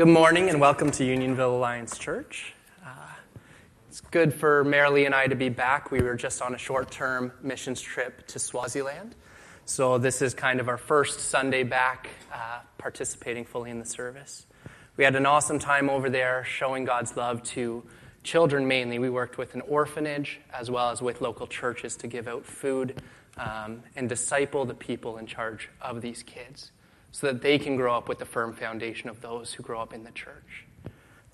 Good morning and welcome to Unionville Alliance Church. It's good for Marilee and I to be back. We were just on a short-term missions trip to Swaziland. So this is kind of our first Sunday back participating fully in the service. We had an awesome time over there showing God's love to children mainly. We worked with an orphanage as well as with local churches to give out food and disciple the people in charge of these kids, so that they can grow up with the firm foundation of those who grow up in the church.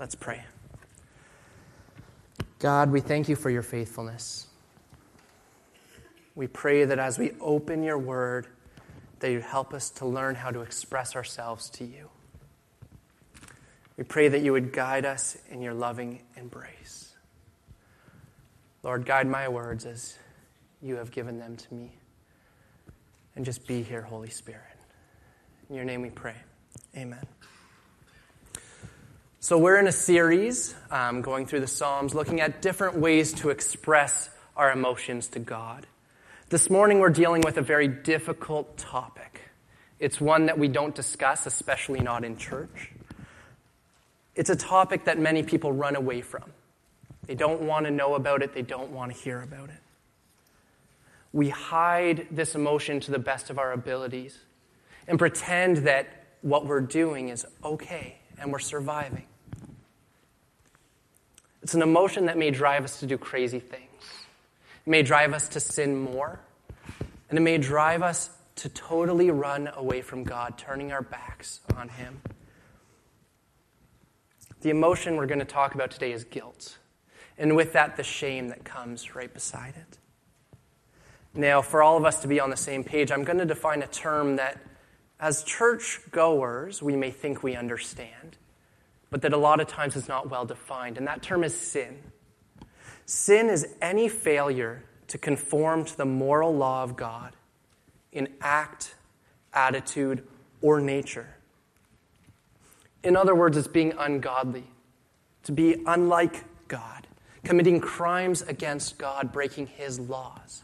Let's pray. God, we thank you for your faithfulness. We pray that as we open your word, that you help us to learn how to express ourselves to you. We pray that you would guide us in your loving embrace. Lord, guide my words as you have given them to me. And just be here, Holy Spirit. In your name we pray. Amen. So we're in a series going through the Psalms, looking at different ways to express our emotions to God. This morning we're dealing with a very difficult topic. It's one that we don't discuss, especially not in church. It's a topic that many people run away from. They don't want to know about it. They don't want to hear about it. We hide this emotion to the best of our abilities and pretend that what we're doing is okay and we're surviving. It's an emotion that may drive us to do crazy things. It may drive us to sin more, and it may drive us to totally run away from God, turning our backs on Him. The emotion we're going to talk about today is guilt, and with that, the shame that comes right beside it. Now, for all of us to be on the same page, I'm going to define a term that as churchgoers, we may think we understand, but that a lot of times is not well defined, and that term is sin. Sin is any failure to conform to the moral law of God in act, attitude, or nature. In other words, it's being ungodly, to be unlike God, committing crimes against God, breaking His laws.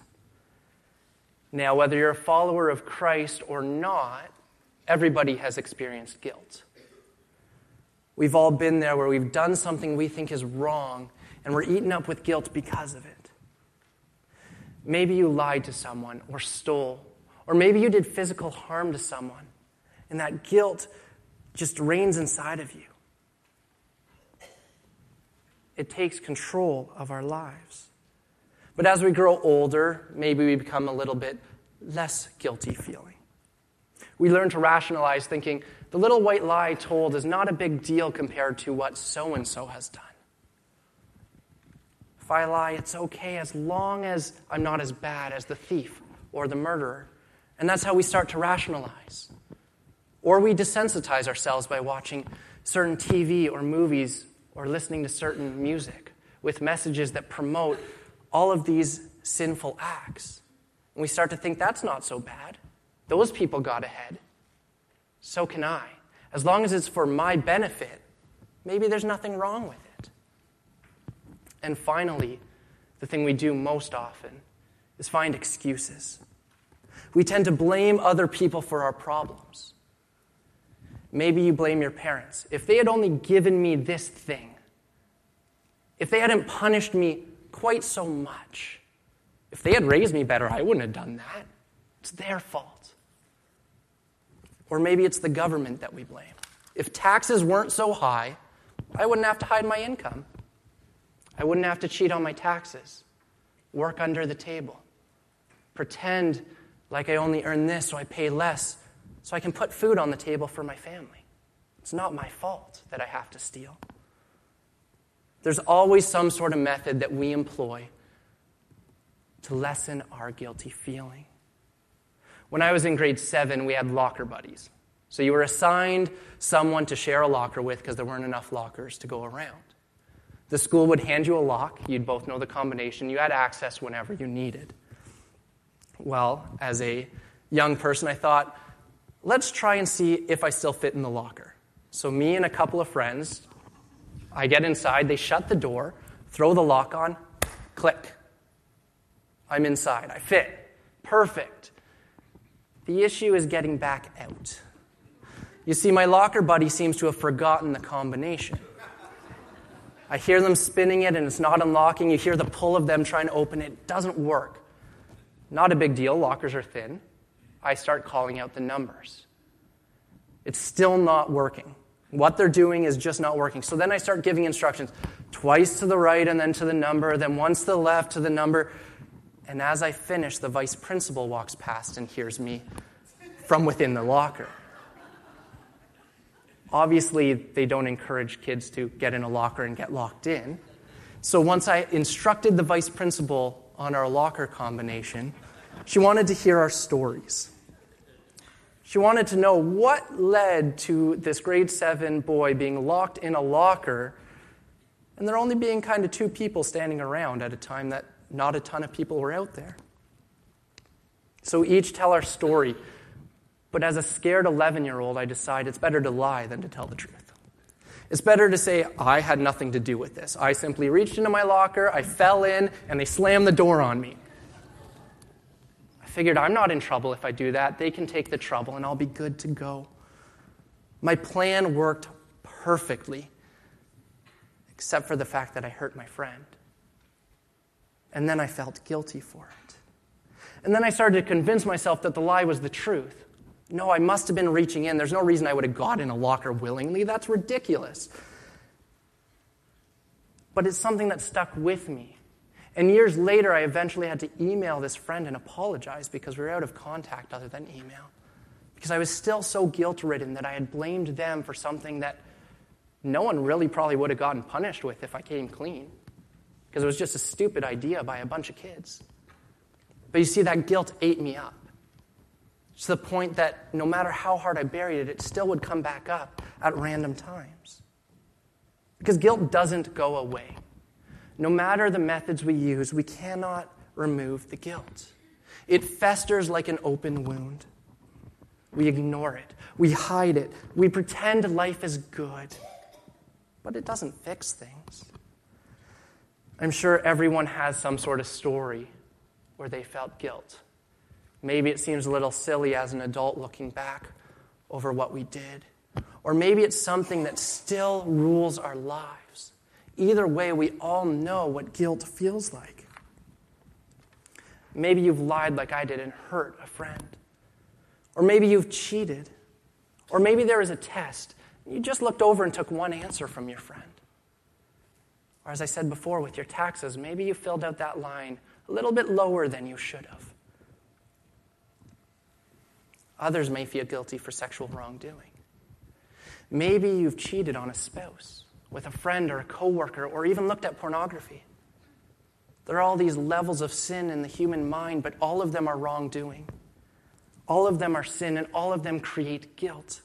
Now, whether you're a follower of Christ or not, everybody has experienced guilt. We've all been there where we've done something we think is wrong, and we're eaten up with guilt because of it. Maybe you lied to someone or stole, or maybe you did physical harm to someone, and that guilt just reigns inside of you. It takes control of our lives. But as we grow older, maybe we become a little bit less guilty feeling. We learn to rationalize, thinking the little white lie told is not a big deal compared to what so-and-so has done. If I lie, it's okay as long as I'm not as bad as the thief or the murderer. And that's how we start to rationalize. Or we desensitize ourselves by watching certain TV or movies or listening to certain music with messages that promote all of these sinful acts. And we start to think that's not so bad. Those people got ahead. So can I. As long as it's for my benefit, maybe there's nothing wrong with it. And finally, the thing we do most often is find excuses. We tend to blame other people for our problems. Maybe you blame your parents. If they had only given me this thing, if they hadn't punished me quite so much, if they had raised me better, I wouldn't have done that. It's their fault. Or maybe it's the government that we blame. If taxes weren't so high, I wouldn't have to hide my income. I wouldn't have to cheat on my taxes, work under the table, pretend like I only earn this so I pay less so I can put food on the table for my family. It's not my fault that I have to steal. There's always some sort of method that we employ to lessen our guilty feeling. When I was in grade 7, we had locker buddies. So you were assigned someone to share a locker with because there weren't enough lockers to go around. The school would hand you a lock. You'd both know the combination. You had access whenever you needed. Well, as a young person, I thought, let's try and see if I still fit in the locker. So me and a couple of friends, I get inside, they shut the door, throw the lock on, click. I'm inside. I fit. Perfect. The issue is getting back out. You see, my locker buddy seems to have forgotten the combination. I hear them spinning it, and it's not unlocking. You hear the pull of them trying to open it. It doesn't work. Not a big deal. Lockers are thin. I start calling out the numbers. It's still not working. What they're doing is just not working. So then I start giving instructions. Twice to the right and then to the number, then once to the left to the number. And as I finish, the vice principal walks past and hears me from within the locker. Obviously, they don't encourage kids to get in a locker and get locked in. So once I instructed the vice principal on our locker combination, she wanted to hear our stories. She wanted to know what led to this grade 7 boy being locked in a locker and there only being kind of two people standing around at a time that not a ton of people were out there. So each tell our story. But as a scared 11-year-old, I decide it's better to lie than to tell the truth. It's better to say, I had nothing to do with this. I simply reached into my locker, I fell in, and they slammed the door on me. I figured I'm not in trouble if I do that. They can take the trouble, and I'll be good to go. My plan worked perfectly, except for the fact that I hurt my friend. And then I felt guilty for it. And then I started to convince myself that the lie was the truth. No, I must have been reaching in. There's no reason I would have got in a locker willingly. That's ridiculous. But it's something that stuck with me. And years later, I eventually had to email this friend and apologize because we were out of contact other than email. Because I was still so guilt-ridden that I had blamed them for something that no one really probably would have gotten punished with if I came clean. Because it was just a stupid idea by a bunch of kids. But you see, that guilt ate me up. To the point that no matter how hard I buried it, it still would come back up at random times. Because guilt doesn't go away. No matter the methods we use, we cannot remove the guilt. It festers like an open wound. We ignore it. We hide it. We pretend life is good. But it doesn't fix things. I'm sure everyone has some sort of story where they felt guilt. Maybe it seems a little silly as an adult looking back over what we did. Or maybe it's something that still rules our lives. Either way, we all know what guilt feels like. Maybe you've lied like I did and hurt a friend. Or maybe you've cheated. Or maybe there was a test. You just looked over and took one answer from your friend. Or as I said before, with your taxes, maybe you filled out that line a little bit lower than you should have. Others may feel guilty for sexual wrongdoing. Maybe you've cheated on a spouse, with a friend or a coworker, or even looked at pornography. There are all these levels of sin in the human mind, but all of them are wrongdoing. All of them are sin, and all of them create guilt.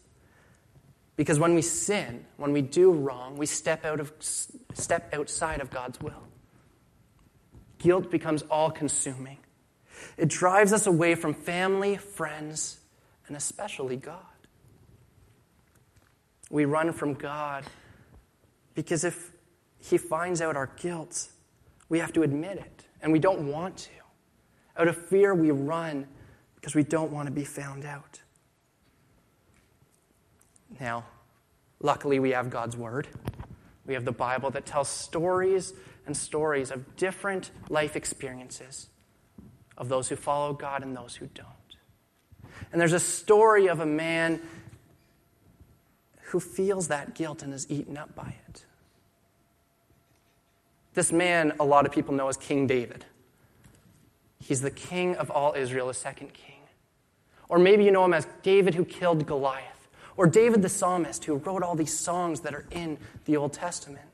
Because when we sin, when we do wrong, we step outside of God's will. Guilt becomes all-consuming. It drives us away from family, friends, and especially God. We run from God because if He finds out our guilt, we have to admit it, and we don't want to. Out of fear, we run because we don't want to be found out. Now, luckily we have God's Word. We have the Bible that tells stories and stories of different life experiences of those who follow God and those who don't. And there's a story of a man who feels that guilt and is eaten up by it. This man, a lot of people know as King David. He's the king of all Israel, the second king. Or maybe you know him as David who killed Goliath. Or David the psalmist who wrote all these songs that are in the Old Testament.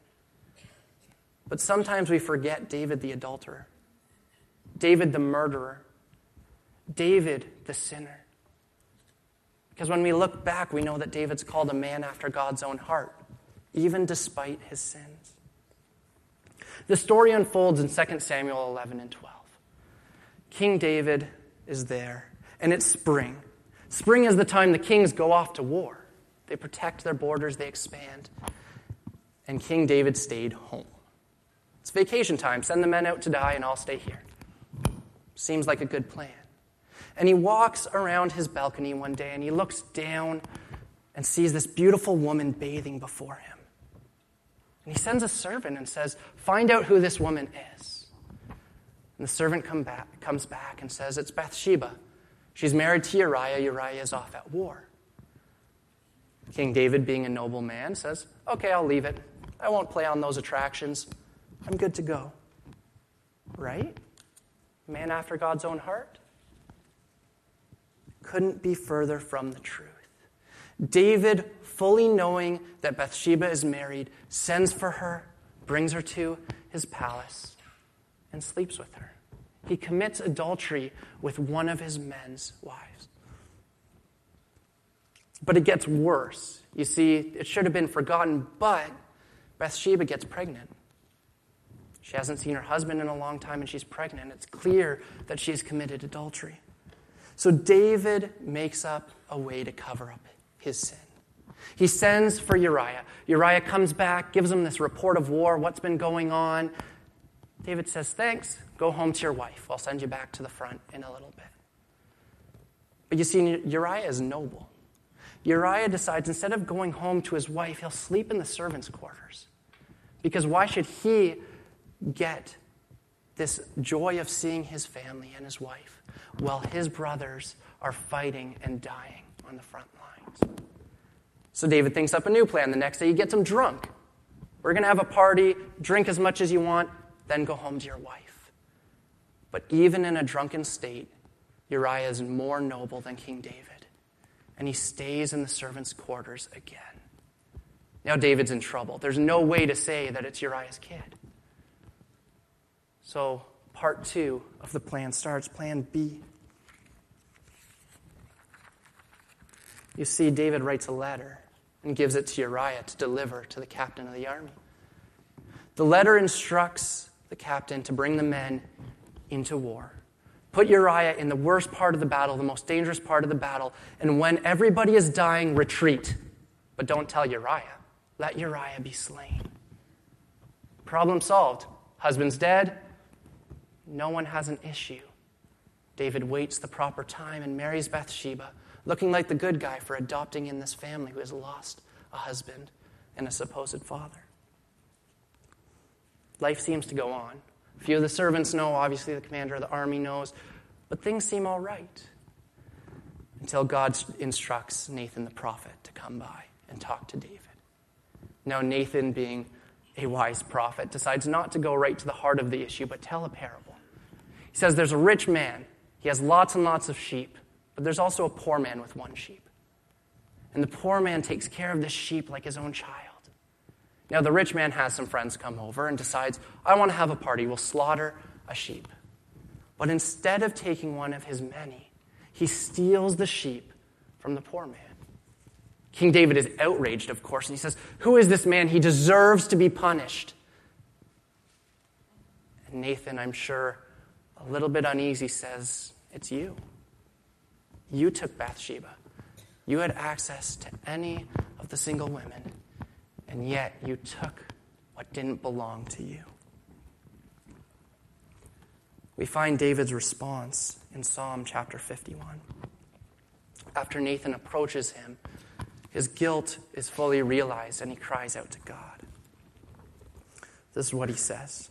But sometimes we forget David the adulterer. David the murderer, David the sinner. Because when we look back, we know that David's called a man after God's own heart, even despite his sins. The story unfolds in 2 Samuel 11 and 12. King David is there, and it's spring. Spring is the time the kings go off to war. They protect their borders, they expand. And King David stayed home. It's vacation time. Send the men out to die, and I'll stay here. Seems like a good plan. And he walks around his balcony one day, and he looks down and sees this beautiful woman bathing before him. And he sends a servant and says, find out who this woman is. And the servant comes back and says, it's Bathsheba. She's married to Uriah. Uriah is off at war. King David, being a noble man, says, okay, I'll leave it. I won't play on those attractions. I'm good to go. Right? Man after God's own heart? Couldn't be further from the truth. David, fully knowing that Bathsheba is married, sends for her, brings her to his palace, and sleeps with her. He commits adultery with one of his men's wives. But it gets worse. You see, it should have been forgotten, but Bathsheba gets pregnant. She hasn't seen her husband in a long time, and she's pregnant. It's clear that she's committed adultery. So David makes up a way to cover up his sin. He sends for Uriah. Uriah comes back, gives him this report of war, what's been going on. David says, thanks, go home to your wife. I'll send you back to the front in a little bit. But you see, Uriah is noble. Uriah decides instead of going home to his wife, he'll sleep in the servants' quarters. Because why should he get this joy of seeing his family and his wife while his brothers are fighting and dying on the front lines? So David thinks up a new plan. The next day he gets him drunk. We're going to have a party, drink as much as you want, then go home to your wife. But even in a drunken state, Uriah is more noble than King David, and he stays in the servants' quarters again. Now David's in trouble. There's no way to say that it's Uriah's kid. So part 2 of the plan starts, plan B. You see, David writes a letter and gives it to Uriah to deliver to the captain of the army. The letter instructs the captain to bring the men into war. Put Uriah in the worst part of the battle, the most dangerous part of the battle, and when everybody is dying, retreat. But don't tell Uriah. Let Uriah be slain. Problem solved. Husband's dead. No one has an issue. David waits the proper time and marries Bathsheba, looking like the good guy for adopting in this family who has lost a husband and a supposed father. Life seems to go on. A few of the servants know, obviously the commander of the army knows, but things seem all right until God instructs Nathan the prophet to come by and talk to David. Now Nathan, being a wise prophet, decides not to go right to the heart of the issue, but tell a parable. He says there's a rich man. He has lots and lots of sheep, but there's also a poor man with one sheep. And the poor man takes care of this sheep like his own child. Now, the rich man has some friends come over and decides, I want to have a party. We'll slaughter a sheep. But instead of taking one of his many, he steals the sheep from the poor man. King David is outraged, of course, and he says, who is this man? He deserves to be punished. And Nathan, I'm sure, a little bit uneasy, says, it's you. You took Bathsheba. You had access to any of the single women, and yet you took what didn't belong to you. We find David's response in Psalm chapter 51. After Nathan approaches him, his guilt is fully realized and he cries out to God. This is what he says.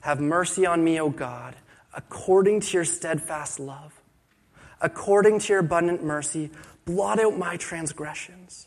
Have mercy on me, O God, according to your steadfast love. According to your abundant mercy, blot out my transgressions.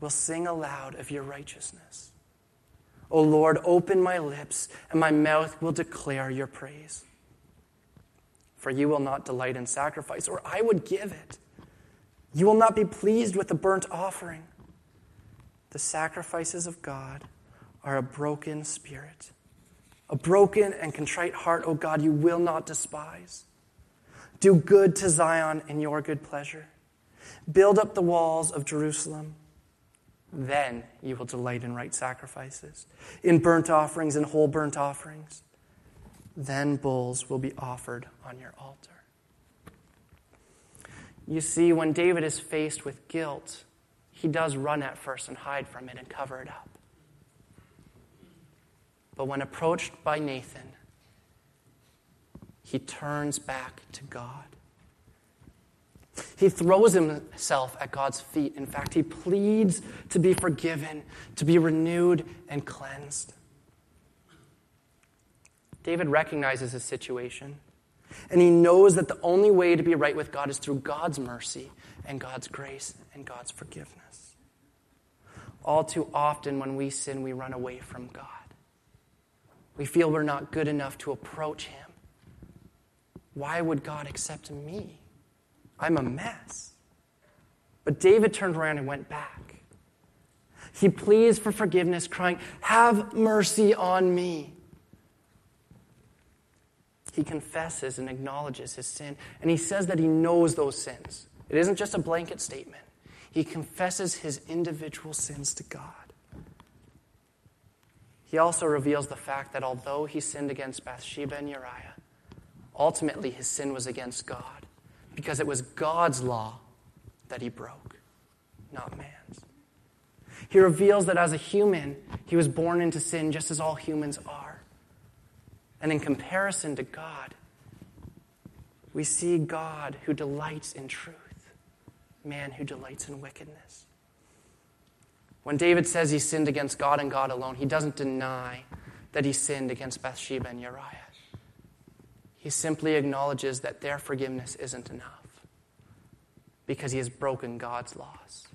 will sing aloud of your righteousness. O Lord, open my lips, and my mouth will declare your praise. For you will not delight in sacrifice, or I would give it. You will not be pleased with the burnt offering. The sacrifices of God are a broken spirit. A broken and contrite heart, O God, you will not despise. Do good to Zion in your good pleasure. Build up the walls of Jerusalem. Then you will delight in right sacrifices, in burnt offerings and whole burnt offerings. Then bulls will be offered on your altar. You see, when David is faced with guilt, he does run at first and hide from it and cover it up. But when approached by Nathan, he turns back to God. He throws himself at God's feet. In fact, he pleads to be forgiven, to be renewed and cleansed. David recognizes his situation, and he knows that the only way to be right with God is through God's mercy and God's grace and God's forgiveness. All too often when we sin, we run away from God. We feel we're not good enough to approach him. Why would God accept me? I'm a mess. But David turned around and went back. He pleads for forgiveness, crying, "Have mercy on me." He confesses and acknowledges his sin, and he says that he knows those sins. It isn't just a blanket statement. He confesses his individual sins to God. He also reveals the fact that although he sinned against Bathsheba and Uriah, ultimately his sin was against God, because it was God's law that he broke, not man's. He reveals that as a human, he was born into sin just as all humans are. And in comparison to God, we see God who delights in truth, man who delights in wickedness. When David says he sinned against God and God alone, he doesn't deny that he sinned against Bathsheba and Uriah. He simply acknowledges that their forgiveness isn't enough because he has broken God's laws.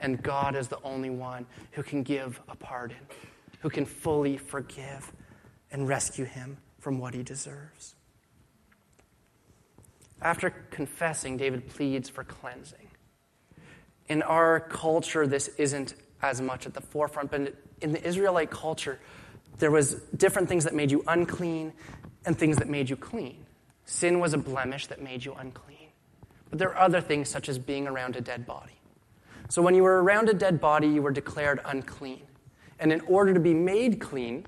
And God is the only one who can give a pardon, who can fully forgive and rescue him from what he deserves. After confessing, David pleads for cleansing. In our culture, this isn't as much at the forefront, but in the Israelite culture, there was different things that made you unclean and things that made you clean. Sin was a blemish that made you unclean. But there are other things such as being around a dead body. So when you were around a dead body, you were declared unclean. And in order to be made clean,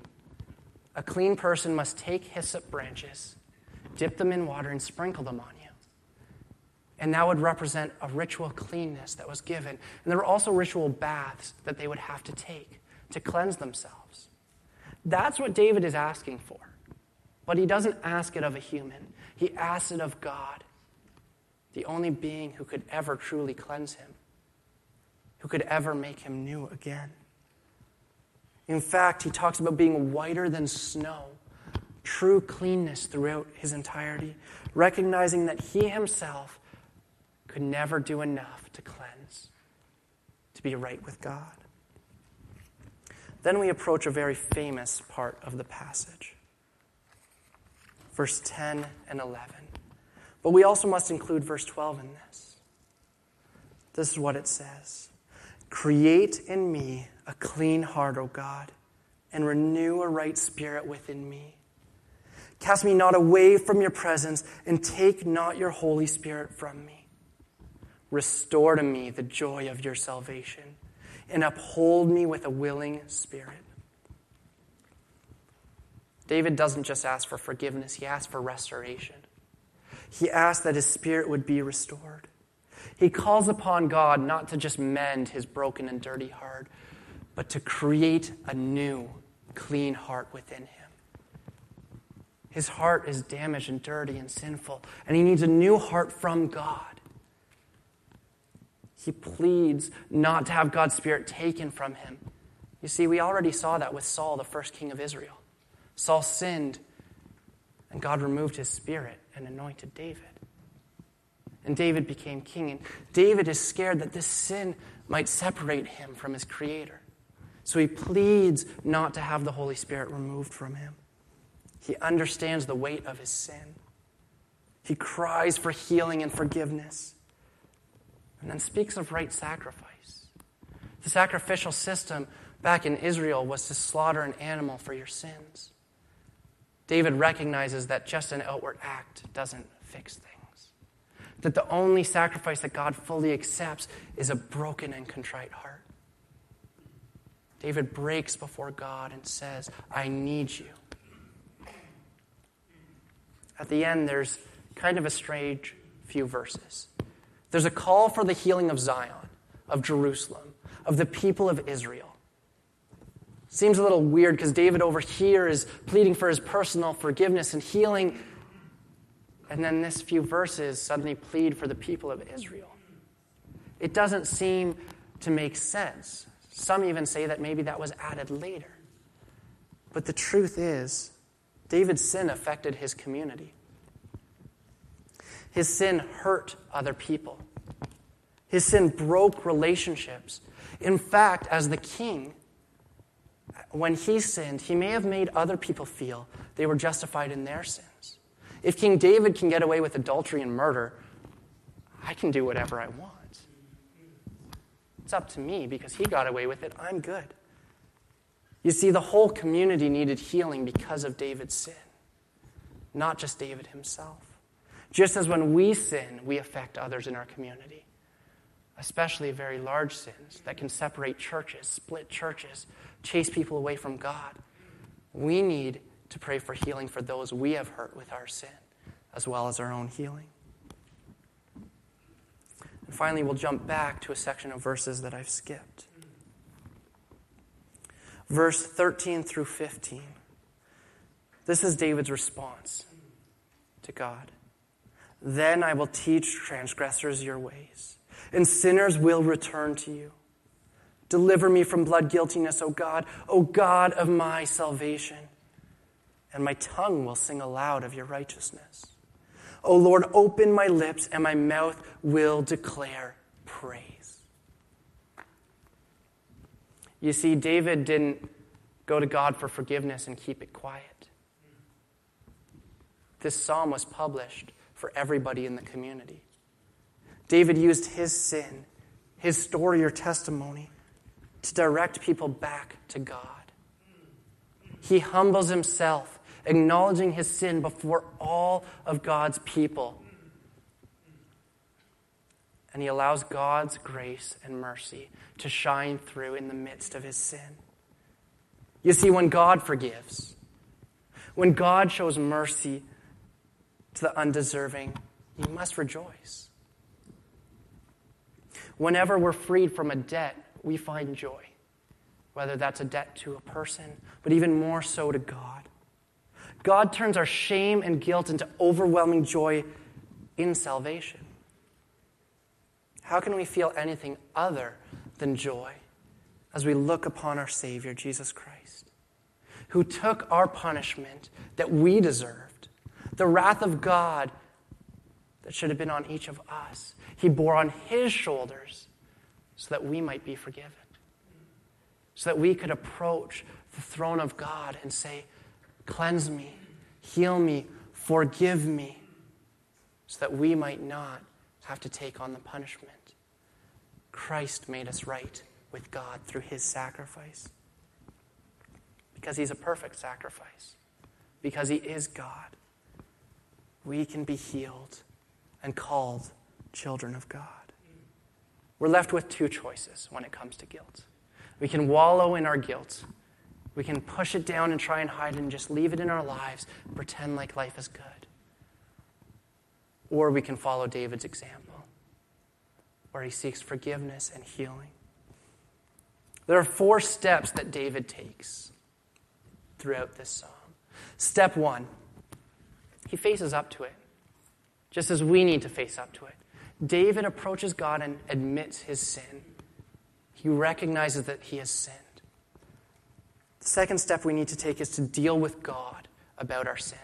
a clean person must take hyssop branches, dip them in water, and sprinkle them on you. And that would represent a ritual cleanness that was given. And there were also ritual baths that they would have to take to cleanse themselves. That's what David is asking for. But he doesn't ask it of a human. He asks it of God, the only being who could ever truly cleanse him, who could ever make him new again. In fact, he talks about being whiter than snow, true cleanness throughout his entirety, recognizing that he himself could never do enough to cleanse, to be right with God. Then we approach a very famous part of the passage. Verse 10 and 11. But we also must include verse 12 in this. This is what it says. Create in me a clean heart, O God, and renew a right spirit within me. Cast me not away from your presence, and take not your Holy Spirit from me. Restore to me the joy of your salvation, and uphold me with a willing spirit. David doesn't just ask for forgiveness, he asks for restoration. He asks that his spirit would be restored. He calls upon God not to just mend his broken and dirty heart, but to create a new, clean heart within him. His heart is damaged and dirty and sinful, and he needs a new heart from God. He pleads not to have God's Spirit taken from him. You see, we already saw that with Saul, the first king of Israel. Saul sinned, and God removed his spirit and anointed David. And David became king, and David is scared that this sin might separate him from his Creator. So he pleads not to have the Holy Spirit removed from him. He understands the weight of his sin. He cries for healing and forgiveness, and then speaks of right sacrifice. The sacrificial system back in Israel was to slaughter an animal for your sins. David recognizes that just an outward act doesn't fix things, that the only sacrifice that God fully accepts is a broken and contrite heart. David breaks before God and says, I need you. At the end, there's kind of a strange few verses. There's a call for the healing of Zion, of Jerusalem, of the people of Israel. Seems a little weird because David over here is pleading for his personal forgiveness and healing, and then this few verses suddenly plead for the people of Israel. It doesn't seem to make sense. Some even say that maybe that was added later. But the truth is, David's sin affected his community. His sin hurt other people. His sin broke relationships. In fact, as the king, when he sinned, he may have made other people feel they were justified in their sins. If King David can get away with adultery and murder, I can do whatever I want. It's up to me because he got away with it. I'm good. You see, the whole community needed healing because of David's sin, not just David himself. Just as when we sin, we affect others in our community, especially very large sins that can separate churches, split churches, chase people away from God. We need to pray for healing for those we have hurt with our sin, as well as our own healing. And finally, we'll jump back to a section of verses that I've skipped. Verse 13 through 15. This is David's response to God. Then I will teach transgressors your ways, and sinners will return to you. Deliver me from blood guiltiness, O God of my salvation. And my tongue will sing aloud of your righteousness. O Lord, open my lips, and my mouth will declare praise. You see, David didn't go to God for forgiveness and keep it quiet. This psalm was published for everybody in the community. David used his sin, his story or testimony, to direct people back to God. He humbles himself, acknowledging his sin before all of God's people. And he allows God's grace and mercy to shine through in the midst of his sin. You see, when God forgives, when God shows mercy to the undeserving, you must rejoice. Whenever we're freed from a debt, we find joy, whether that's a debt to a person, but even more so to God. God turns our shame and guilt into overwhelming joy in salvation. How can we feel anything other than joy as we look upon our Savior, Jesus Christ, who took our punishment that we deserved, the wrath of God that should have been on each of us? He bore on his shoulders so that we might be forgiven, so that we could approach the throne of God and say, cleanse me, heal me, forgive me, so that we might not have to take on the punishment. Christ made us right with God through his sacrifice, because he's a perfect sacrifice, because he is God. We can be healed and called children of God. We're left with two choices when it comes to guilt. We can wallow in our guilt. We can push it down and try and hide it and just leave it in our lives, pretend like life is good. Or we can follow David's example, where he seeks forgiveness and healing. There are four steps that David takes throughout this psalm. Step one, he faces up to it, just as we need to face up to it. David approaches God and admits his sin. He recognizes that he has sinned. The second step we need to take is to deal with God about our sin.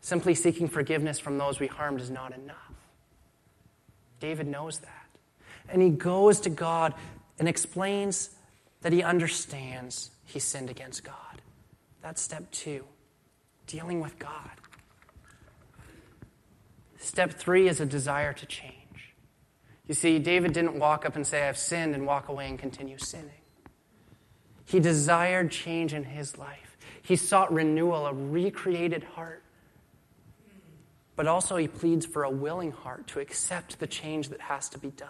Simply seeking forgiveness from those we harmed is not enough. David knows that. And he goes to God and explains that he understands he sinned against God. That's step two, dealing with God. Step three is a desire to change. You see, David didn't walk up and say, I've sinned, and walk away and continue sinning. He desired change in his life. He sought renewal, a recreated heart. But also he pleads for a willing heart to accept the change that has to be done.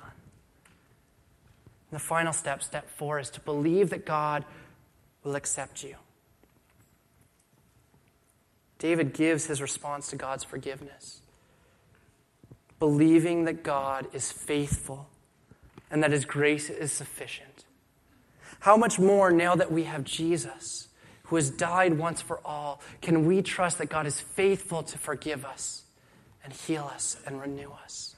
And the final step, step four, is to believe that God will accept you. David gives his response to God's forgiveness, believing that God is faithful and that his grace is sufficient. How much more now that we have Jesus, who has died once for all, can we trust that God is faithful to forgive us and heal us and renew us?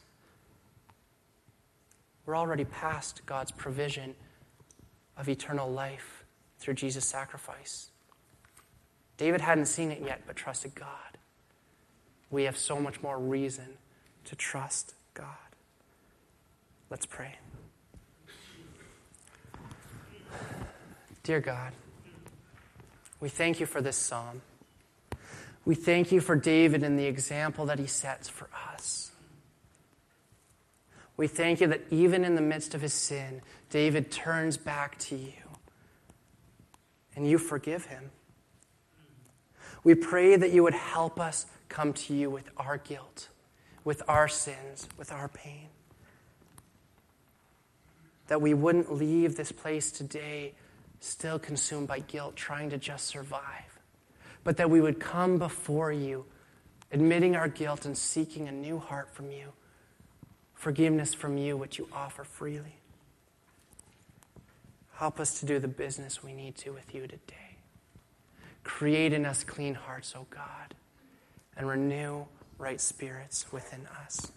We're already past God's provision of eternal life through Jesus' sacrifice. David hadn't seen it yet, but trusted God. We have so much more reason to trust God. Let's pray. Dear God, we thank you for this psalm. We thank you for David and the example that he sets for us. We thank you that even in the midst of his sin, David turns back to you and you forgive him. We pray that you would help us come to you with our guilt, with our sins, with our pain. That we wouldn't leave this place today still consumed by guilt, trying to just survive, but that we would come before you, admitting our guilt and seeking a new heart from you, forgiveness from you, which you offer freely. Help us to do the business we need to with you today. Create in us clean hearts, O God, and renew right spirits within us.